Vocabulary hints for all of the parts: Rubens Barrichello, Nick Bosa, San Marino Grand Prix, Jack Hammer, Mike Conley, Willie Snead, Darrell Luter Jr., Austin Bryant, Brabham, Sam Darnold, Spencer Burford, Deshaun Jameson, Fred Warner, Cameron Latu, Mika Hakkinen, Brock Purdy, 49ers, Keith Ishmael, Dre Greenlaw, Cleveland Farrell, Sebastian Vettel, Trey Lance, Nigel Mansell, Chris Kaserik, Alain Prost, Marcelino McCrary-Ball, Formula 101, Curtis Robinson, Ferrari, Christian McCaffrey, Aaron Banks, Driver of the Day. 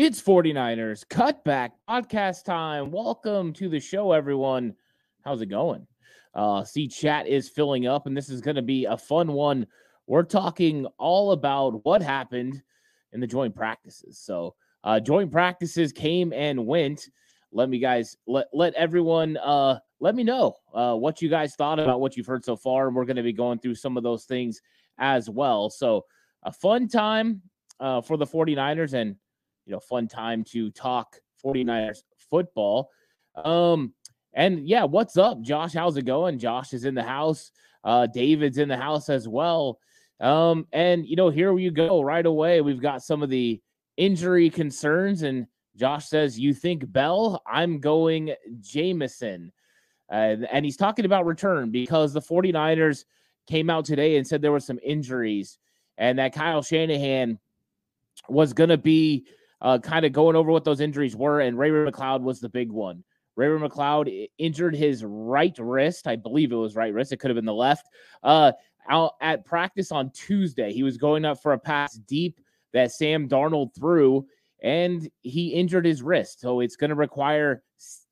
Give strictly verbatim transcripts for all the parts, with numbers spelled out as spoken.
It's forty-niners Cutback Podcast time. Welcome to the show, everyone. How's it going? Uh, see, chat is filling up, and this is going to be a fun one. We're talking all about what happened in the joint practices. So uh, joint practices came and went. Let me guys, let, let everyone, uh, let me know uh, what you guys thought about what you've heard so far, and we're going to be going through some of those things as well. So a fun time uh, for the forty-niners, and you know, fun time to talk forty-niners football. Um, and yeah, what's up, Josh? How's it going? Josh is in the house. Uh, David's in the house as well. Um, and, you know, here we go right away. We've got some of the injury concerns. And Josh says, you think Bell? I'm going Jameson. Uh, and he's talking about return because the forty-niners came out today and said there were some injuries and that Kyle Shanahan was going to be Uh, kind of going over what those injuries were, and Ray Ray McCloud was the big one. Ray Ray McCloud injured his right wrist. I believe it was right wrist. It could have been the left. Uh, out at practice on Tuesday, he was going up for a pass deep that Sam Darnold threw, and he injured his wrist. So it's going to require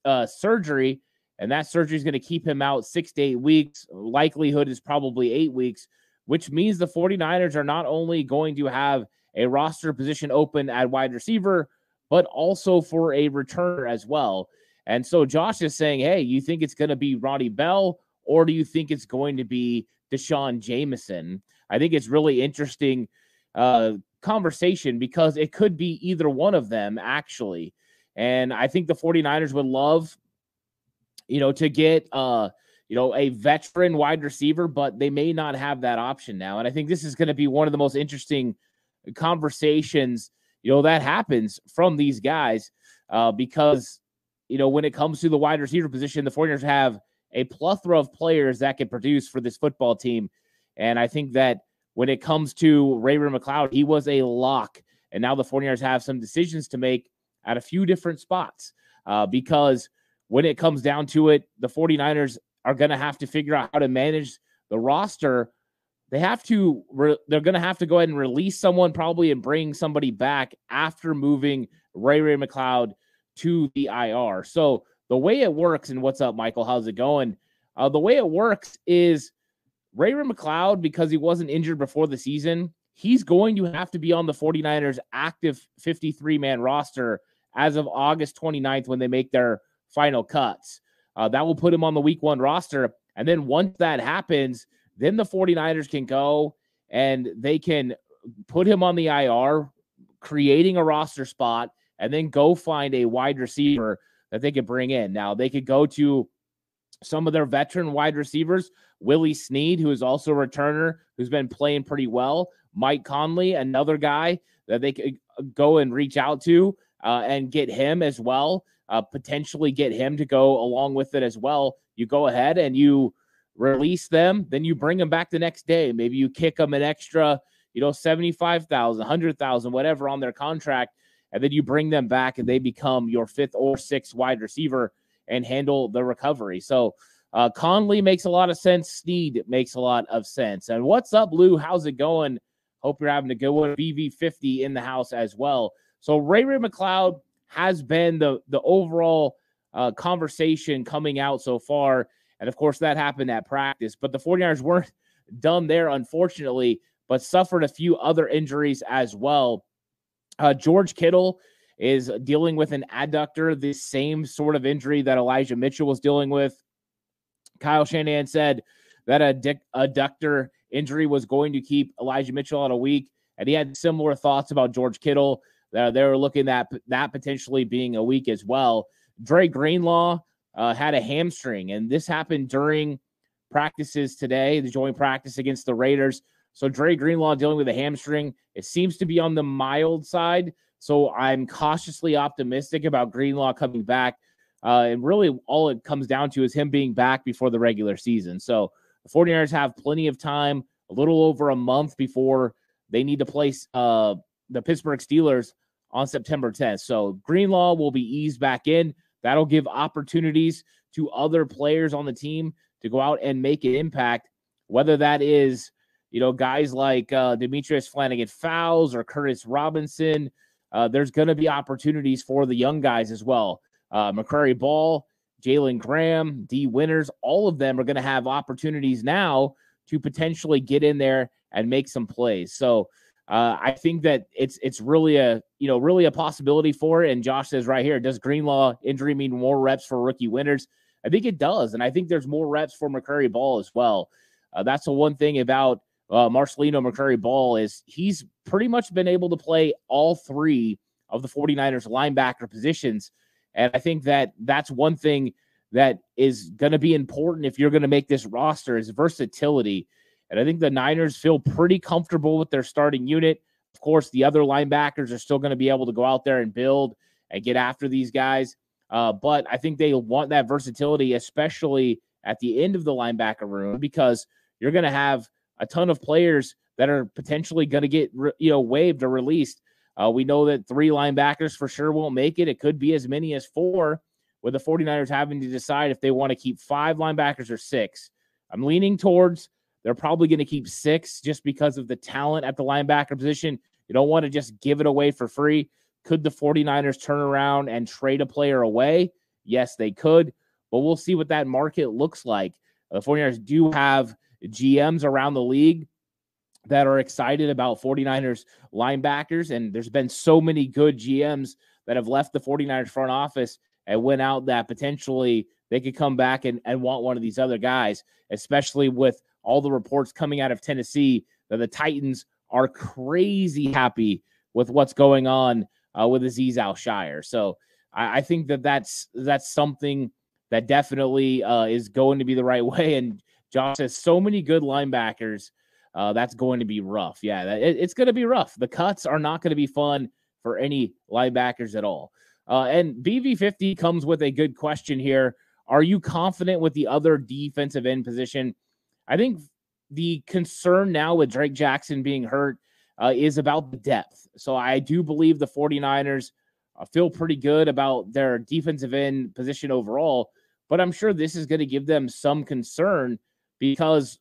uh, surgery, and that surgery is going to keep him out six to eight weeks. Likelihood is probably eight weeks, which means the forty-niners are not only going to have a roster position open at wide receiver, but also for a returner as well. And so Josh is saying, hey, you think it's going to be Ronnie Bell, or do you think it's going to be Deshaun Jameson? I think it's really interesting uh, conversation because it could be either one of them, actually. And I think the forty-niners would love, you know, to get, uh, you know, a veteran wide receiver, but they may not have that option now. And I think this is going to be one of the most interesting conversations, you know, that happens from these guys uh, because, you know, when it comes to the wide receiver position, the forty-niners have a plethora of players that can produce for this football team. And I think that when it comes to Ray Ray McCloud, he was a lock. And now the forty-niners have some decisions to make at a few different spots uh, because when it comes down to it, the forty-niners are going to have to figure out how to manage the roster. They have to, re- they're going to have to go ahead and release someone probably and bring somebody back after moving Ray Ray McCloud to the I R. So the way it works, and what's up, Michael? How's it going? Uh, the way it works is Ray Ray McCloud, because he wasn't injured before the season, he's going to have to be on the forty-niners active fifty-three man roster as of August twenty-ninth when they make their final cuts. Uh, that will put him on the week one roster. And then once that happens, then the forty-niners can go and they can put him on the I R, creating a roster spot, and then go find a wide receiver that they could bring in. Now, they could go to some of their veteran wide receivers, Willie Snead, who is also a returner, who's been playing pretty well, Mike Conley, another guy that they could go and reach out to uh, and get him as well, uh, potentially get him to go along with it as well. You go ahead and you release them, then you bring them back the next day. Maybe you kick them an extra, you know, seventy-five thousand dollars, one hundred thousand dollars, whatever on their contract, and then you bring them back and they become your fifth or sixth wide receiver and handle the recovery. So uh, Conley makes a lot of sense. Snead makes a lot of sense. And what's up, Lou? How's it going? Hope you're having a good one. B V fifty in the house as well. So Ray Ray McCloud has been the, the overall uh, conversation coming out so far. And, of course, that happened at practice. But the forty-niners weren't done there, unfortunately, but suffered a few other injuries as well. Uh, George Kittle is dealing with an adductor, the same sort of injury that Elijah Mitchell was dealing with. Kyle Shanahan said that a adductor injury was going to keep Elijah Mitchell out a week, and he had similar thoughts about George Kittle. Uh, they were looking at that potentially being a week as well. Dre Greenlaw Uh, had a hamstring, and this happened during practices today, the joint practice against the Raiders. So Dre Greenlaw dealing with a hamstring. It seems to be on the mild side, so I'm cautiously optimistic about Greenlaw coming back. Uh, and really all it comes down to is him being back before the regular season. So the 49ers have plenty of time, a little over a month before they need to place uh, the Pittsburgh Steelers on September tenth. So Greenlaw will be eased back in. That'll give opportunities to other players on the team to go out and make an impact, whether that is, you know, guys like uh, Demetrius Flanagan-Fowles or Curtis Robinson. Uh, there's going to be opportunities for the young guys as well. Uh, McCrary-Ball, Jalen Graham, D. Winters, all of them are going to have opportunities now to potentially get in there and make some plays. So uh, I think that it's it's really a you know really a possibility for it. And Josh says right here, does Greenlaw injury mean more reps for rookie Winters? I think it does, and I think there's more reps for McCrary-Ball as well. Uh, that's the one thing about uh, Marcelino McCrary-Ball is he's pretty much been able to play all three of the 49ers linebacker positions. And I think that that's one thing that is going to be important if you're going to make this roster is versatility. And I think the Niners feel pretty comfortable with their starting unit. Of course, the other linebackers are still going to be able to go out there and build and get after these guys. Uh, but I think they want that versatility, especially at the end of the linebacker room, because you're going to have a ton of players that are potentially going to get, you know, waived or released. Uh, we know that three linebackers for sure won't make it. It could be as many as four, with the 49ers having to decide if they want to keep five linebackers or six. I'm leaning towards they're probably going to keep six just because of the talent at the linebacker position. You don't want to just give it away for free. Could the 49ers turn around and trade a player away? Yes, they could, but we'll see what that market looks like. The 49ers do have G Ms around the league that are excited about 49ers linebackers. And there's been so many good G Ms that have left the 49ers front office and went out that potentially they could come back and, and want one of these other guys, especially with all the reports coming out of Tennessee that the Titans are crazy happy with what's going on uh, with Azeez Al-Shire. So I, I think that that's, that's something that definitely uh, is going to be the right way. And Josh has so many good linebackers. Uh, that's going to be rough. Yeah, that, it, it's going to be rough. The cuts are not going to be fun for any linebackers at all. Uh, and B V fifty comes with a good question here. Are you confident with the other defensive end position? I think the concern now with Drake Jackson being hurt uh, is about the depth. So I do believe the 49ers uh, feel pretty good about their defensive end position overall, but I'm sure this is going to give them some concern because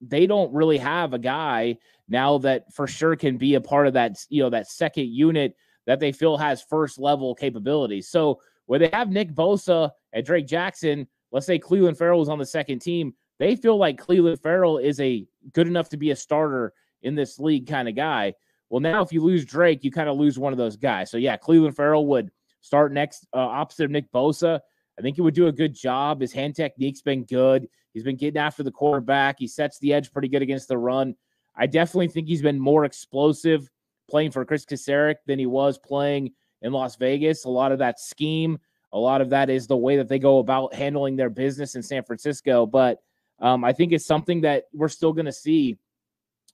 they don't really have a guy now that for sure can be a part of that, you know, that second unit that they feel has first level capabilities. So where they have Nick Bosa and Drake Jackson, let's say Cleveland Farrell is on the second team. They feel like Cleveland Farrell is a good enough to be a starter in this league kind of guy. Well, now if you lose Drake, you kind of lose one of those guys. So yeah, Cleveland Farrell would start next uh, opposite of Nick Bosa. I think he would do a good job. His hand technique's been good. He's been getting after the quarterback. He sets the edge pretty good against the run. I definitely think he's been more explosive playing for Chris Kaserik than he was playing in Las Vegas. A lot of that scheme, a lot of that is the way that they go about handling their business in San Francisco. But um, I think it's something that we're still going to see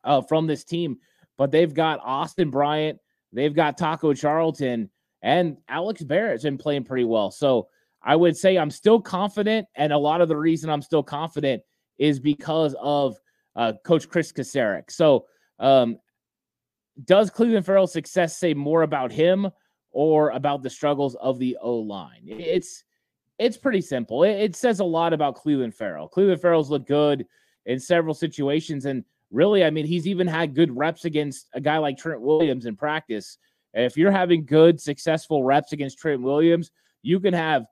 uh, from this team. But they've got Austin Bryant, they've got Taco Charlton, and Alex Barrett's been playing pretty well. So I would say I'm still confident, and a lot of the reason I'm still confident is because of uh, Coach Chris Kaserik. So um, does Cleveland Farrell's success say more about him or about the struggles of the O-line? It's it's pretty simple. It, it says a lot about Cleveland Farrell. Cleveland Farrell's looked good in several situations, and really, I mean, he's even had good reps against a guy like Trent Williams in practice. And if you're having good, successful reps against Trent Williams, you can have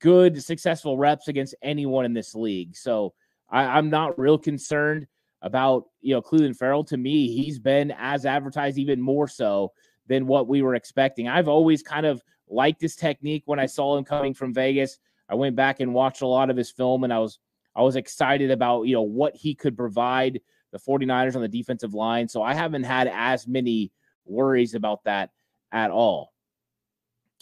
good, successful reps against anyone in this league. So I, I'm not real concerned about, you know, Cleveland Farrell. To me, he's been as advertised, even more so than what we were expecting. I've always kind of liked this technique. When I saw him coming from Vegas, I went back and watched a lot of his film, and I was, I was excited about, you know, what he could provide the 49ers on the defensive line. So I haven't had as many worries about that at all.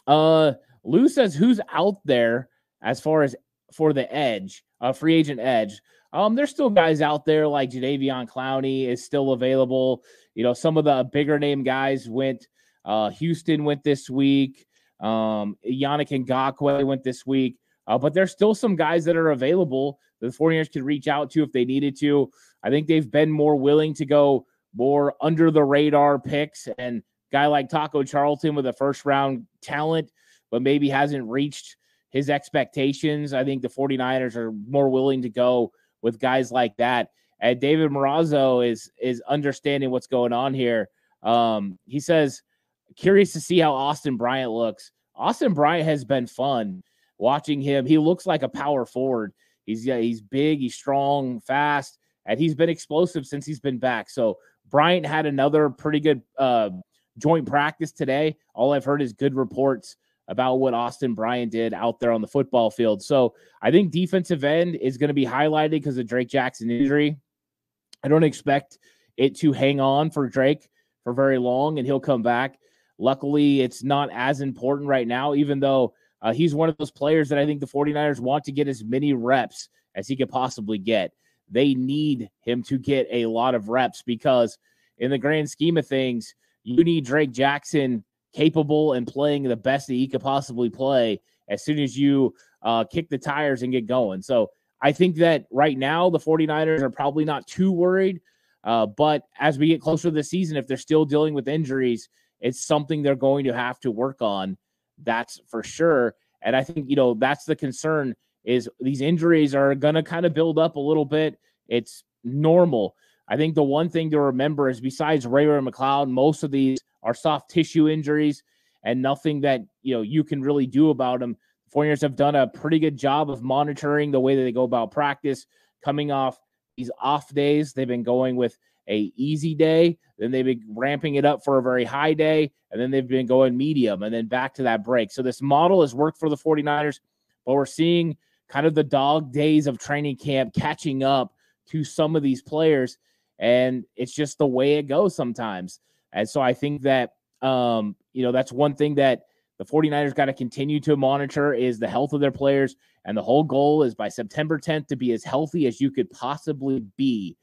Uh, Lou says, who's out there as far as for the edge, uh, free agent edge? Um, there's still guys out there like Jadeveon Clowney is still available. You know, some of the bigger name guys went. Uh, Houston went this week. Um, Yannick Ngakoue went this week. Uh, but there's still some guys that are available that the 49ers could reach out to if they needed to. I think they've been more willing to go more under-the-radar picks. And guy like Taco Charlton with a first-round talent, but maybe hasn't reached his expectations. I think the 49ers are more willing to go with guys like that. And David Morazzo is is understanding what's going on here. Um, he says, curious to see how Austin Bryant looks. Austin Bryant has been fun watching him. He looks like a power forward. He's yeah, he's big, he's strong, fast, and he's been explosive since he's been back. So Bryant had another pretty good uh, joint practice today. All I've heard is good reports about what Austin Bryant did out there on the football field. So I think defensive end is going to be highlighted because of Drake Jackson injury. I don't expect it to hang on for Drake for very long, and he'll come back. Luckily, it's not as important right now, even though uh, he's one of those players that I think the 49ers want to get as many reps as he could possibly get. They need him to get a lot of reps because in the grand scheme of things, you need Drake Jackson capable and playing the best that he could possibly play as soon as you uh, kick the tires and get going. So I think that right now the 49ers are probably not too worried, uh, but as we get closer to the season, if they're still dealing with injuries, it's something they're going to have to work on. That's for sure. And I think, you know, that's the concern is these injuries are going to kind of build up a little bit. It's normal. I think the one thing to remember is besides Ray Ray McCloud, most of these are soft tissue injuries and nothing that, you know, you can really do about them. The 49ers have done a pretty good job of monitoring the way that they go about practice. Coming off these off days, they've been going with a easy day, then they've been ramping it up for a very high day, and then they've been going medium and then back to that break. So this model has worked for the 49ers, but we're seeing kind of the dog days of training camp catching up to some of these players, and it's just the way it goes sometimes. And so I think that, um, you know, that's one thing that the 49ers got to continue to monitor is the health of their players. And the whole goal is by September tenth to be as healthy as you could possibly be.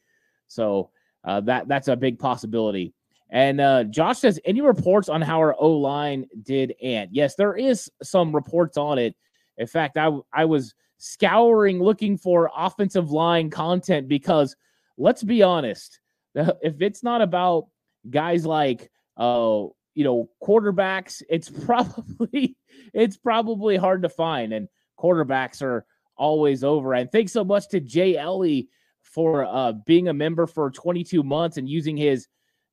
So uh, that that's a big possibility. And uh, Josh says, any reports on how our O-line did Ant? Yes, there is some reports on it. In fact, I I was scouring looking for offensive line content because let's be honest, if it's not about guys like, uh, you know, quarterbacks, it's probably it's probably hard to find, and quarterbacks are always over. And thanks so much to Jay Ellie for uh, being a member for twenty-two months and using his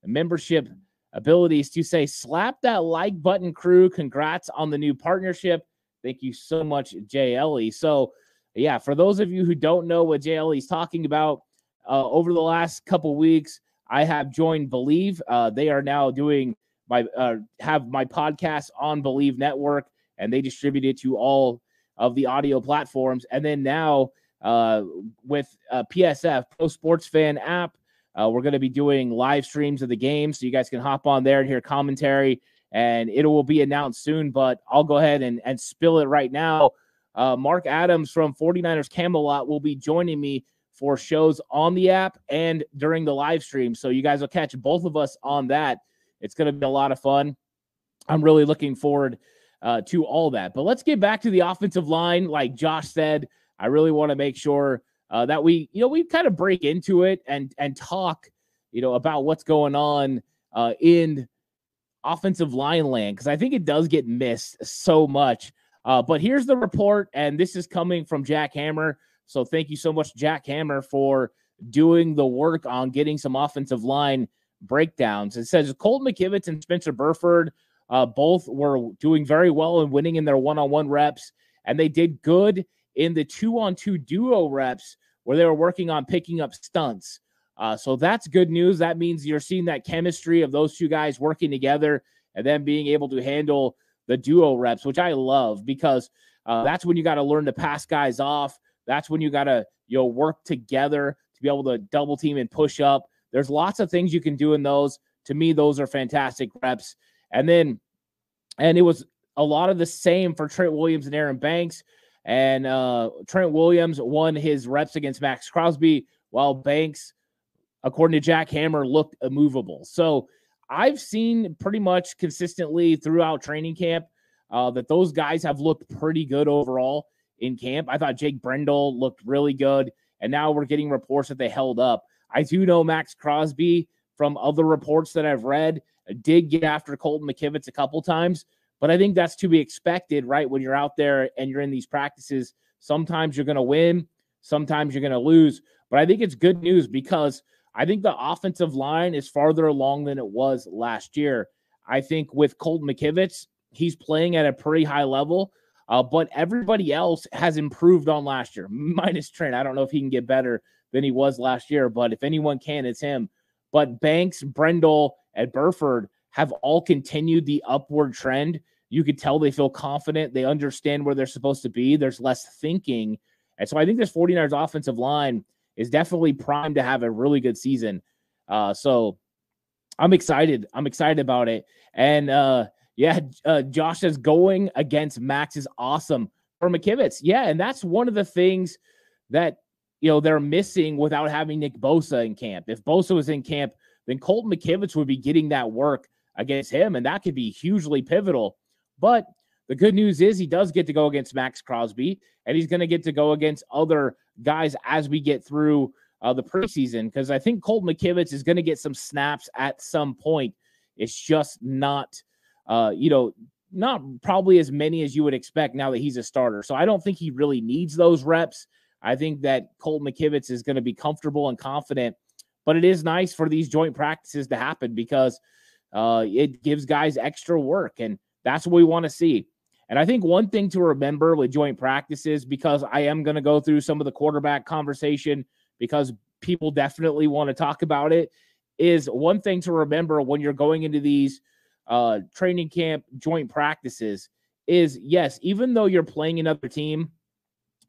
membership abilities to say, slap that like button, crew. Congrats on the new partnership. Thank you so much, Jay Ellie. So, yeah, for those of you who don't know what Jay Ellie's talking about, uh, over the last couple weeks, I have joined Believe. Uh, they are now doing my uh, have my podcast on Believe Network, and they distribute it to all of the audio platforms. And then now uh, with uh, P S F, Pro Sports Fan app, uh, we're going to be doing live streams of the game, so you guys can hop on there and hear commentary. And it will be announced soon, but I'll go ahead and, and spill it right now. Uh, Mark Adams from 49ers Camelot will be joining me for shows on the app and during the live stream. So you guys will catch both of us on that. It's going to be a lot of fun. I'm really looking forward uh, to all that. But let's get back to the offensive line. Like Josh said, I really want to make sure uh, that we, you know, we kind of break into it and and talk, you know, about what's going on uh, in offensive line land, because I think it does get missed so much. Uh, but here's the report, and this is coming from Jack Hammer. So thank you so much, Jack Hammer, for doing the work on getting some offensive line breakdowns. It says Colton McKivitz and Spencer Burford uh, both were doing very well and winning in their one-on-one reps, and they did good in the two-on-two duo reps where they were working on picking up stunts. Uh, so that's good news. That means you're seeing that chemistry of those two guys working together and then being able to handle the duo reps, which I love because uh, that's when you got to learn to pass guys off. That's when you got to, you know, work together to be able to double team and push up. There's lots of things you can do in those. To me, those are fantastic reps. And then, and it was a lot of the same for Trent Williams and Aaron Banks. And uh, Trent Williams won his reps against Max Crosby, while Banks, according to Jack Hammer, looked immovable. So I've seen pretty much consistently throughout training camp uh, that those guys have looked pretty good overall in camp. I thought Jake Brendel looked really good, and now we're getting reports that they held up. I do know Max Crosby, from other reports that I've read, did get after Colton McKivitz a couple times, but I think that's to be expected, right? When you're out there and you're in these practices, sometimes you're going to win, sometimes you're going to lose, but I think it's good news because I think the offensive line is farther along than it was last year. I think with Colton McKivitz, he's playing at a pretty high level, uh, but everybody else has improved on last year, minus Trent. I don't know if he can get better than he was last year, but if anyone can, it's him. But Banks, Brendel, and Burford have all continued the upward trend. You could tell they feel confident. They understand where they're supposed to be. There's less thinking. And so I think this 49ers offensive line is definitely primed to have a really good season. Uh, so I'm excited. I'm excited about it. And, uh, yeah, uh, Josh says going against Max is awesome for McKivitz. Yeah, and that's one of the things that, you know, they're missing without having Nick Bosa in camp. If Bosa was in camp, then Colton McKivitz would be getting that work against him, and that could be hugely pivotal. But the good news is he does get to go against Max Crosby, and he's going to get to go against other guys as we get through uh, the preseason, because I think Colton McKivitz is going to get some snaps at some point. It's just not, uh, you know, not probably as many as you would expect now that he's a starter. So I don't think he really needs those reps. I think that Colton McKivitz is going to be comfortable and confident, but it is nice for these joint practices to happen because uh, it gives guys extra work, and that's what we want to see. And I think one thing to remember with joint practices, because I am going to go through some of the quarterback conversation because people definitely want to talk about it, is one thing to remember when you're going into these uh, training camp joint practices is, yes, even though you're playing another team,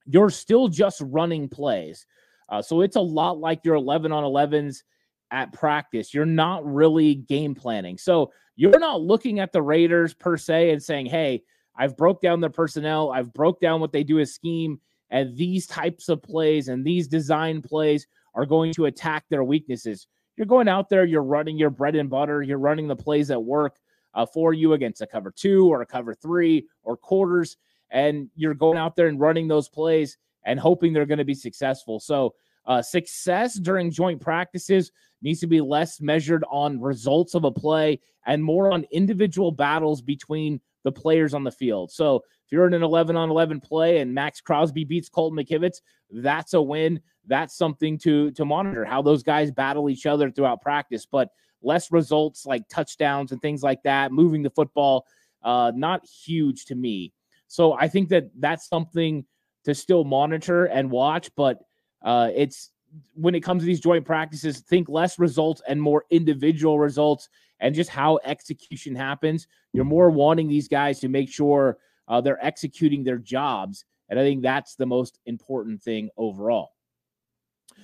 you're still just running plays. Uh, so it's a lot like your eleven on elevens at practice. You're not really game planning. So you're not looking at the Raiders per se and saying, hey, I've broke down their personnel. I've broke down what they do as scheme. And these types of plays and these design plays are going to attack their weaknesses. You're going out there. You're running your bread and butter. You're running the plays that work uh, for you against a cover two or a cover three or quarters. And you're going out there and running those plays and hoping they're going to be successful. So uh, success during joint practices needs to be less measured on results of a play and more on individual battles between the players on the field. So if you're in an eleven on eleven play and Max Crosby beats Colton McKivitz, that's a win. That's something to, to monitor, how those guys battle each other throughout practice. But less results like touchdowns and things like that, moving the football, uh, not huge to me. So I think that that's something to still monitor and watch, but uh, it's when it comes to these joint practices, think less results and more individual results and just how execution happens. You're more wanting these guys to make sure uh, they're executing their jobs, and I think that's the most important thing overall.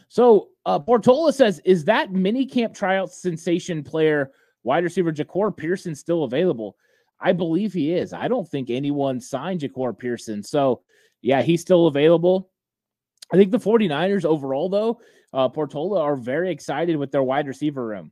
So uh, Portola says, is that minicamp tryout sensation player wide receiver Jacorey Pearson still available? I believe he is. I don't think anyone signed Jacorey Pearson. So, yeah, he's still available. I think the 49ers overall, though, uh, Portola are very excited with their wide receiver room.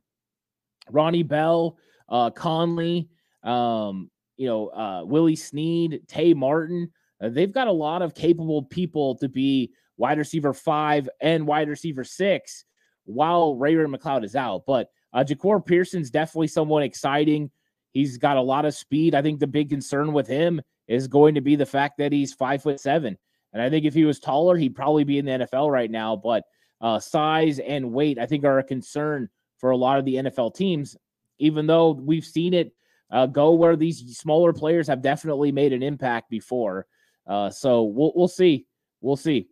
Ronnie Bell, uh, Conley, um, you know, uh, Willie Snead, Tay Martin. Uh, they've got a lot of capable people to be wide receiver five and wide receiver six while Ray Ray McCloud is out. But uh, Jacorey Pearson's definitely someone exciting. He's got a lot of speed. I think the big concern with him is going to be the fact that he's five foot seven. And I think if he was taller, he'd probably be in the N F L right now. But uh, size and weight, I think, are a concern for a lot of the N F L teams, even though we've seen it uh, go where these smaller players have definitely made an impact before. Uh, so we'll, we'll see. We'll see.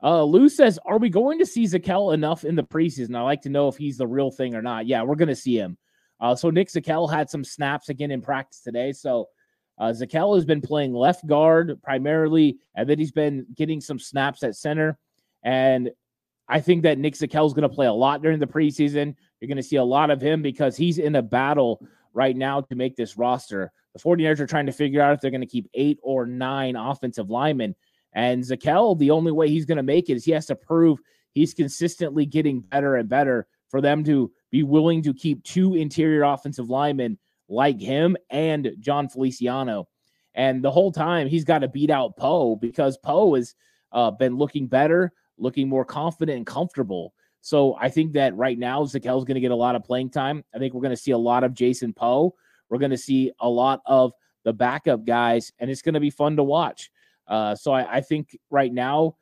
Uh, Lou says, are we going to see Zakel enough in the preseason? I like to know if he's the real thing or not. Yeah, we're going to see him. Uh, so Nick Zakel had some snaps again in practice today. So uh, Zakel has been playing left guard primarily, and then he's been getting some snaps at center. And I think that Nick Zakel is going to play a lot during the preseason. You're going to see a lot of him because he's in a battle right now to make this roster. The 49ers are trying to figure out if they're going to keep eight or nine offensive linemen. And Zakel, the only way he's going to make it is he has to prove he's consistently getting better and better for them to be willing to keep two interior offensive linemen like him and John Feliciano. And the whole time he's got to beat out Poe, because Poe has uh, been looking better, looking more confident and comfortable. So I think that right now Zakel's going to get a lot of playing time. I think we're going to see a lot of Jason Poe. We're going to see a lot of the backup guys, and it's going to be fun to watch. Uh, so I, I think right now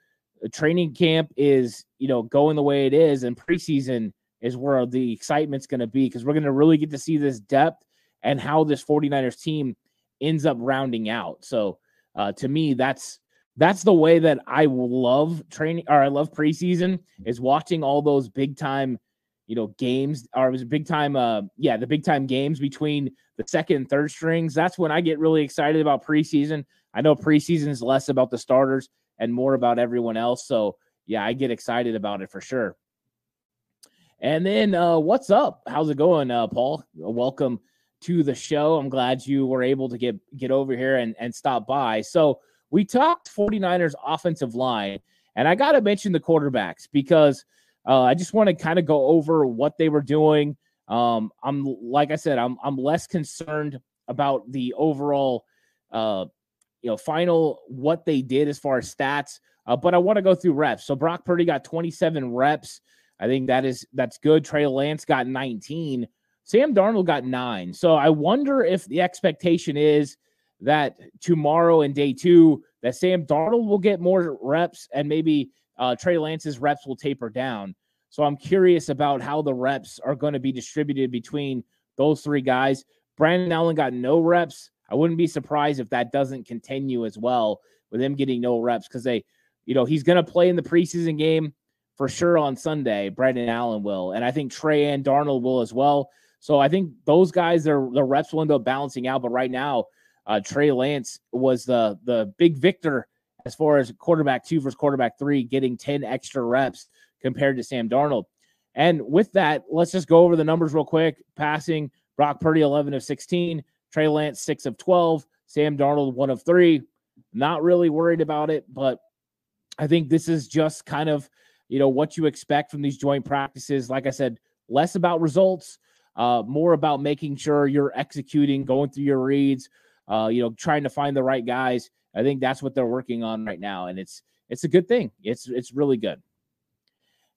training camp is, you know, going the way it is, and preseason is where the excitement's going to be, because we're going to really get to see this depth and how this 49ers team ends up rounding out. So uh, to me, that's that's the way that I love training, or I love preseason, is watching all those big time, you know, games, or it was big time, uh, yeah, the big time games between the second and third strings. That's when I get really excited about preseason. I know preseason is less about the starters and more about everyone else. So yeah, I get excited about it for sure. And then uh, what's up? How's it going, uh, Paul? Welcome to the show. I'm glad you were able to get, get over here and, and stop by. So we talked 49ers offensive line, and I got to mention the quarterbacks, because uh, I just want to kind of go over what they were doing. Um, I'm, like I said, I'm, I'm less concerned about the overall, uh, you know, final, what they did as far as stats, uh, but I want to go through reps. So Brock Purdy got twenty-seven reps. I think that is, that's good. Trey Lance got nineteen. Sam Darnold got nine. So I wonder if the expectation is that tomorrow in day two, that Sam Darnold will get more reps, and maybe uh, Trey Lance's reps will taper down. So I'm curious about how the reps are going to be distributed between those three guys. Brandon Allen got no reps. I wouldn't be surprised if that doesn't continue as well, with him getting no reps, because they, you know, he's going to play in the preseason game for sure on Sunday. Brandon Allen will, and I think Trey and Darnold will as well. So I think those guys, are, the reps will end up balancing out. But right now, uh, Trey Lance was the the big victor as far as quarterback two versus quarterback three, getting ten extra reps compared to Sam Darnold. And with that, let's just go over the numbers real quick. Passing, Brock Purdy eleven of sixteen, Trey Lance six of twelve, Sam Darnold one of three. Not really worried about it, but I think this is just kind of, you know, what you expect from these joint practices. Like I said, less about results, uh, more about making sure you're executing, going through your reads, uh, you know, trying to find the right guys. I think that's what they're working on right now, and it's it's a good thing. It's it's really good.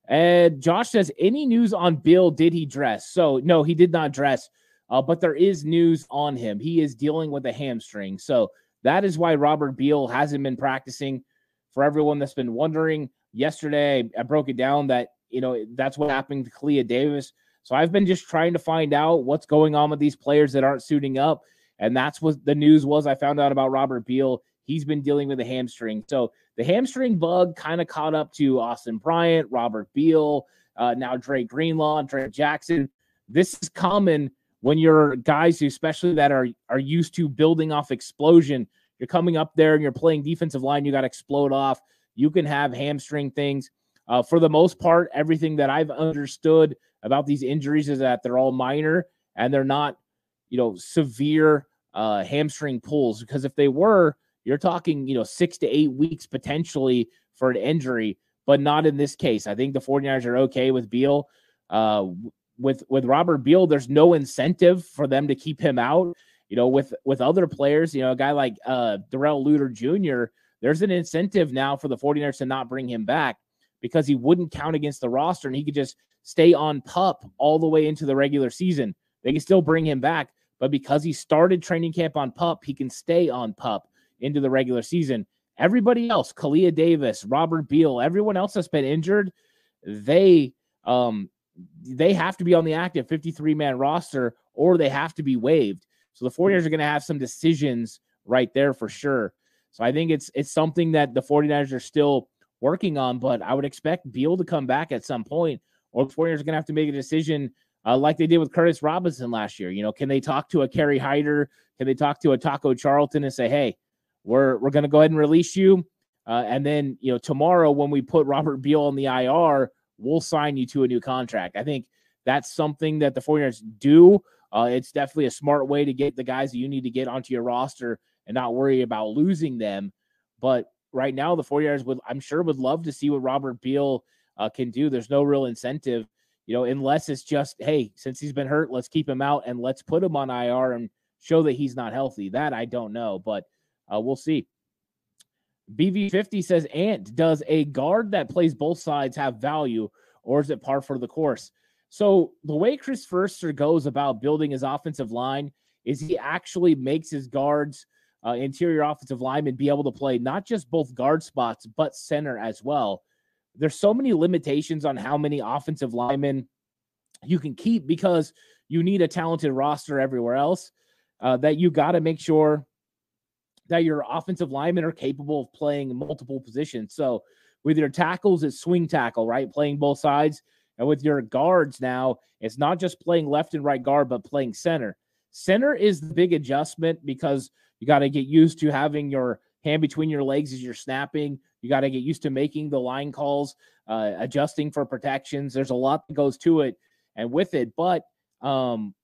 And Josh says, any news on Bill? Did he dress? So no, he did not dress, uh, but there is news on him. He is dealing with a hamstring, so that is why Robert Beal hasn't been practicing. For everyone that's been wondering, yesterday I broke it down that, you know, that's what happened to Kalia Davis. So I've been just trying to find out what's going on with these players that aren't suiting up. And that's what the news was. I found out about Robert Beal. He's been dealing with a hamstring. So the hamstring bug kind of caught up to Austin Bryant, Robert Beal, uh, now Dre Greenlaw, Drake Jackson. This is common when you're guys who, especially that are, are used to building off explosion. You're coming up there and you're playing defensive line. You got to explode off. You can have hamstring things. Uh, for the most part, everything that I've understood about these injuries is that they're all minor and they're not, you know, severe uh, hamstring pulls. Because if they were, you're talking, you know, six to eight weeks potentially for an injury, but not in this case. I think the 49ers are okay with Beal. Uh, with with Robert Beal, there's no incentive for them to keep him out. You know, with with other players, you know, a guy like uh, Darrell Luter Junior, there's an incentive now for the 49ers to not bring him back, because he wouldn't count against the roster and he could just stay on PUP all the way into the regular season. They can still bring him back, but because he started training camp on PUP, he can stay on PUP into the regular season. Everybody else, Kalia Davis, Robert Beal, everyone else that's been injured, they um, they have to be on the active fifty-three man roster or they have to be waived. So the 49ers are going to have some decisions right there for sure. So I think it's it's something that the 49ers are still working on, but I would expect Beal to come back at some point, or the 49ers are going to have to make a decision uh, like they did with Curtis Robinson last year. You know, can they talk to a Kerry Hyder? Can they talk to a Taco Charlton and say, hey, we're we're going to go ahead and release you, uh, and then, you know, tomorrow when we put Robert Beal on the I R, we'll sign you to a new contract. I think that's something that the 49ers do. Uh, it's definitely a smart way to get the guys that you need to get onto your roster and not worry about losing them. But right now, the 49ers would, I'm sure, would love to see what Robert Beal uh, can do. There's no real incentive, you know, unless it's just, hey, since he's been hurt, let's keep him out and let's put him on I R and show that he's not healthy. That I don't know. But Uh, we'll see. B V fifty says, Ant, does a guard that plays both sides have value, or is it par for the course? So the way Chris Furster goes about building his offensive line is he actually makes his guards, uh, interior offensive linemen, be able to play not just both guard spots, but center as well. There's so many limitations on how many offensive linemen you can keep because you need a talented roster everywhere else, uh, that you got to make sure that your offensive linemen are capable of playing multiple positions. So with your tackles, it's swing tackle, right? Playing both sides. And with your guards now, it's not just playing left and right guard, but playing center. Center is the big adjustment because you got to get used to having your hand between your legs as you're snapping. You got to get used to making the line calls, uh, adjusting for protections. There's a lot that goes to it and with it. But um,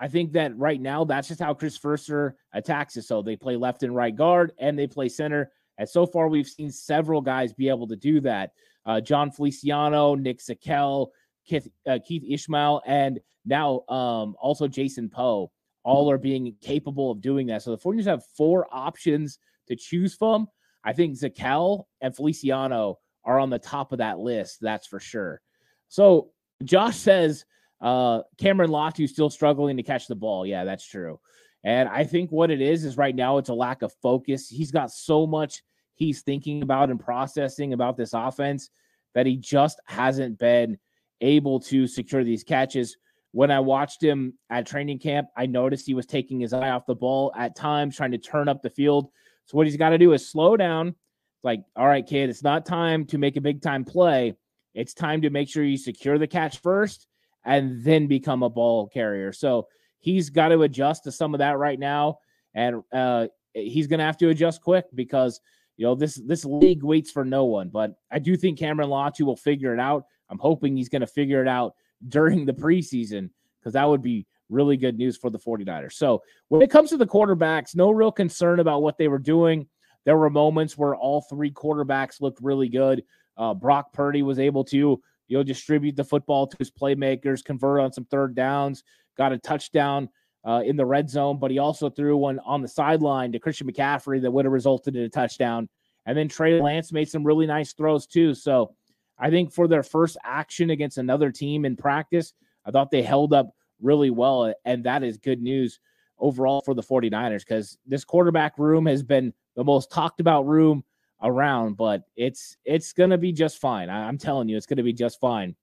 I think that right now, that's just how Chris Furster attacks it. So they play left and right guard and they play center. And so far, we've seen several guys be able to do that. Uh, John Feliciano, Nick Zakel, Keith, uh, Keith Ishmael, and now um, also Jason Poe, all are being capable of doing that. So the forty-niners have four options to choose from. I think Zakel and Feliciano are on the top of that list, that's for sure. So Josh says uh, Cameron Latu still struggling to catch the ball. Yeah, that's true. And I think what it is is right now it's a lack of focus. He's got so much he's thinking about and processing about this offense that he just hasn't been able to secure these catches. When I watched him at training camp, I noticed he was taking his eye off the ball at times, trying to turn up the field. So what he's got to do is slow down. Like, all right, kid, it's not time to make a big time play. It's time to make sure you secure the catch first and then become a ball carrier. So he's got to adjust to some of that right now. And uh, he's going to have to adjust quick because, you know, this this league waits for no one. But I do think Cameron Latu will figure it out. I'm hoping he's going to figure it out during the preseason because that would be really good news for the forty-niners. So when it comes to the quarterbacks, no real concern about what they were doing. There were moments where all three quarterbacks looked really good. Uh, Brock Purdy was able to, you know, distribute the football to his playmakers, convert on some third downs, got a touchdown uh, in the red zone, but he also threw one on the sideline to Christian McCaffrey that would have resulted in a touchdown. And then Trey Lance made some really nice throws too. So I think for their first action against another team in practice, I thought they held up really well, and that is good news overall for the forty-niners because this quarterback room has been the most talked about room around, but it's it's going to be just fine. I, I'm telling you, it's going to be just fine.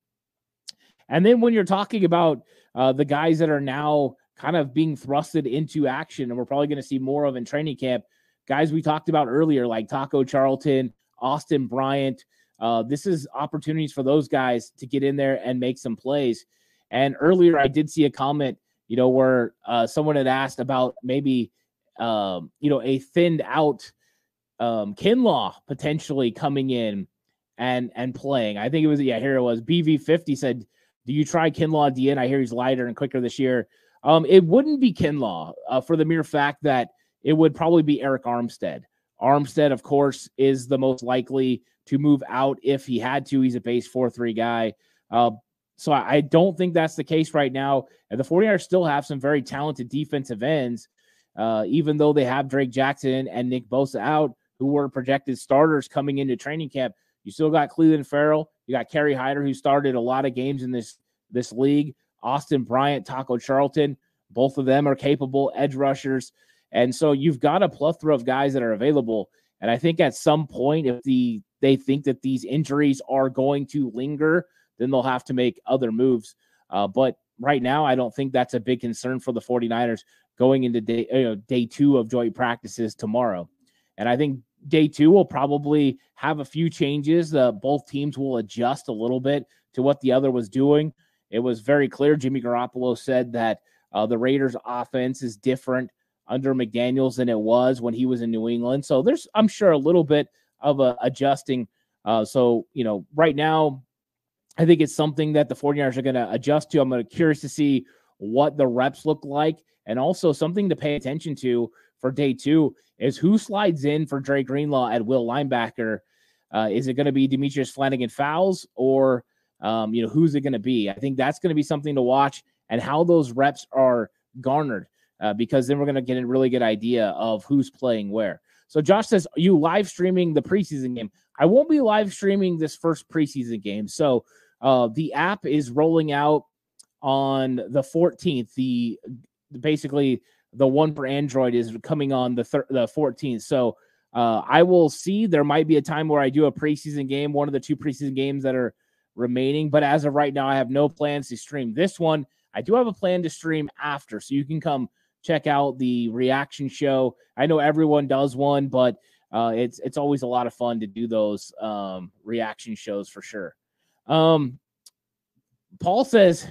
And then when you're talking about uh, the guys that are now kind of being thrusted into action, and we're probably going to see more of in training camp, guys we talked about earlier like Taco Charlton, Austin Bryant, uh, this is opportunities for those guys to get in there and make some plays. And earlier I did see a comment, you know, where uh, someone had asked about maybe, um, you know, a thinned out um, Kinlaw potentially coming in and and playing. I think it was, yeah, here it was. B V fifty said, do you try Kinlaw D N? I hear he's lighter and quicker this year. Um, it wouldn't be Kinlaw uh, for the mere fact that it would probably be Eric Armstead. Armstead, of course, is the most likely to move out if he had to. He's a base four three guy. Uh, So I don't think that's the case right now. And the forty-niners still have some very talented defensive ends, uh, even though they have Drake Jackson and Nick Bosa out, who were projected starters coming into training camp. You still got Cleveland Farrell. You got Kerry Hyder, who started a lot of games in this this league. Austin Bryant, Taco Charlton, both of them are capable edge rushers. And so you've got a plethora of guys that are available. And I think at some point, if the they think that these injuries are going to linger, then they'll have to make other moves. Uh, but right now, I don't think that's a big concern for the forty-niners going into day, you know, day two of joint practices tomorrow. And I think day two will probably have a few changes. Uh, both teams will adjust a little bit to what the other was doing. It was very clear. Jimmy Garoppolo said that uh, the Raiders offense is different under McDaniels than it was when he was in New England. So there's, I'm sure, a little bit of a adjusting. Uh, so, you know, right now, I think it's something that the forty-niners are going to adjust to. I'm going to curious to see what the reps look like. And also something to pay attention to for day two is who slides in for Dre Greenlaw at will linebacker. Uh, is it going to be Demetrius Flanagan Fowles or, um, you know, who's it going to be? I think that's going to be something to watch and how those reps are garnered uh, because then we're going to get a really good idea of who's playing where. So Josh says, are you live streaming the preseason game? I won't be live streaming this first preseason game. So uh, the app is rolling out on the fourteenth. The basically the one for Android is coming on the thir- the fourteenth. So uh, I will see. There might be a time where I do a preseason game, one of the two preseason games that are remaining. But as of right now, I have no plans to stream this one. I do have a plan to stream after, so you can come check out the reaction show. I know everyone does one, but uh, it's it's always a lot of fun to do those um, reaction shows for sure. Um, Paul says,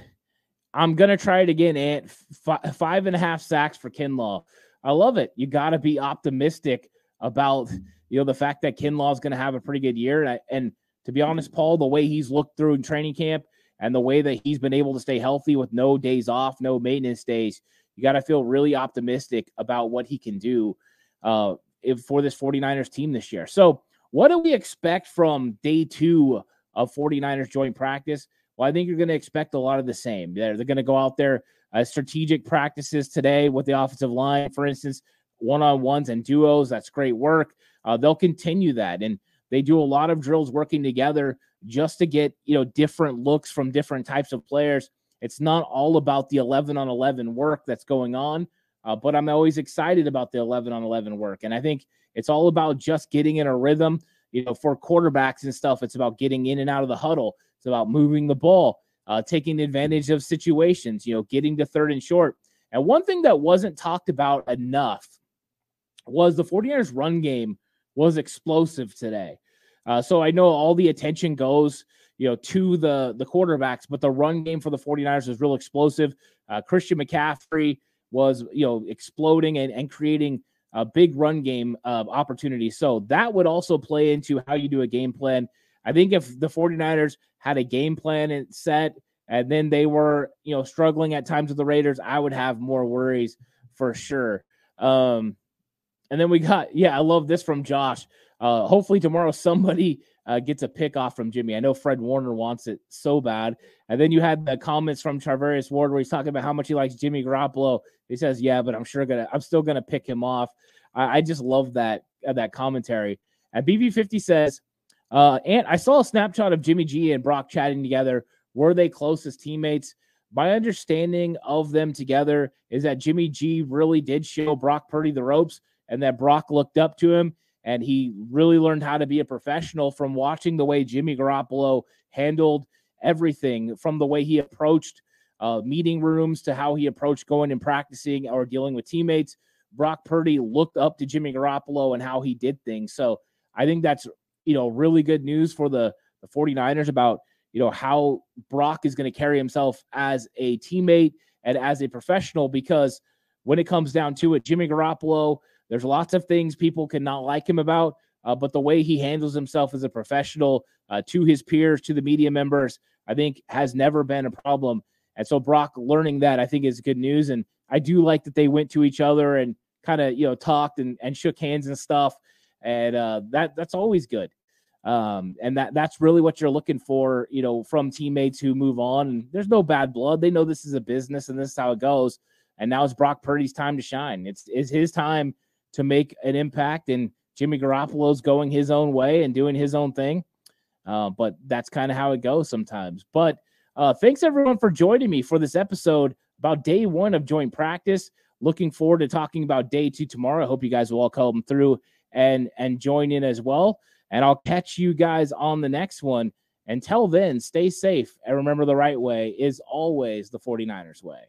I'm going to try it again, Ant. F- five and a half sacks for Kinlaw. I love it. You got to be optimistic about, you know, the fact that Kinlaw is going to have a pretty good year. And, I, and to be honest, Paul, the way he's looked through in training camp and the way that he's been able to stay healthy with no days off, no maintenance days, you got to feel really optimistic about what he can do uh, if, for this 49ers team this year. So what do we expect from day two of 49ers joint practice? Well, I think you're going to expect a lot of the same. They're, they're going to go out there, uh, strategic practices today with the offensive line, for instance, one-on-ones and duos. That's great work. Uh, they'll continue that. And they do a lot of drills working together just to get, you know, different looks from different types of players. It's not all about the eleven on eleven work that's going on, uh, but I'm always excited about the eleven on eleven work. And I think it's all about just getting in a rhythm, you know, for quarterbacks and stuff. It's about getting in and out of the huddle. It's about moving the ball, uh, taking advantage of situations, you know, getting to third and short. And one thing that wasn't talked about enough was the 49ers run game was explosive today. Uh, so I know all the attention goes, you know, to the, the quarterbacks, but the run game for the 49ers was real explosive. Uh, Christian McCaffrey was, you know, exploding and, and creating a big run game uh, opportunity. So that would also play into how you do a game plan. I think if the 49ers had a game plan set and then they were, you know, struggling at times with the Raiders, I would have more worries for sure. Um, and then we got, yeah, I love this from Josh. Uh, hopefully tomorrow somebody uh, gets a pick off from Jimmy. I know Fred Warner wants it so bad. And then you had the comments from Charvarius Ward where he's talking about how much he likes Jimmy Garoppolo. He says, yeah, but I'm sure gonna, I'm still going to pick him off. I, I just love that, uh, that commentary. And B B fifty says, Uh, and I saw a snapshot of Jimmy G and Brock chatting together. Were they close as teammates? My understanding of them together is that Jimmy G really did show Brock Purdy the ropes and that Brock looked up to him and he really learned how to be a professional from watching the way Jimmy Garoppolo handled everything, from the way he approached uh, meeting rooms to how he approached going and practicing or dealing with teammates. Brock Purdy looked up to Jimmy Garoppolo and how he did things. So I think that's, you know, really good news for the, the 49ers about, you know, how Brock is going to carry himself as a teammate and as a professional, because when it comes down to it, Jimmy Garoppolo, there's lots of things people cannot like him about, uh, but the way he handles himself as a professional uh, to his peers, to the media members, I think has never been a problem. And so Brock learning that, I think, is good news. And I do like that they went to each other and kind of, you know, talked and, and shook hands and stuff. And uh, that that's always good. Um, and that, that's really what you're looking for, you know, from teammates who move on. And there's no bad blood. They know this is a business and this is how it goes. And now it's Brock Purdy's time to shine. It's, it's his time to make an impact. And Jimmy Garoppolo's going his own way and doing his own thing. Uh, but that's kind of how it goes sometimes. But uh, thanks, everyone, for joining me for this episode about day one of joint practice. Looking forward to talking about day two tomorrow. I hope you guys will all come through and and join in as well. And I'll catch you guys on the next one. Until then, stay safe and remember the right way is always the 49ers way.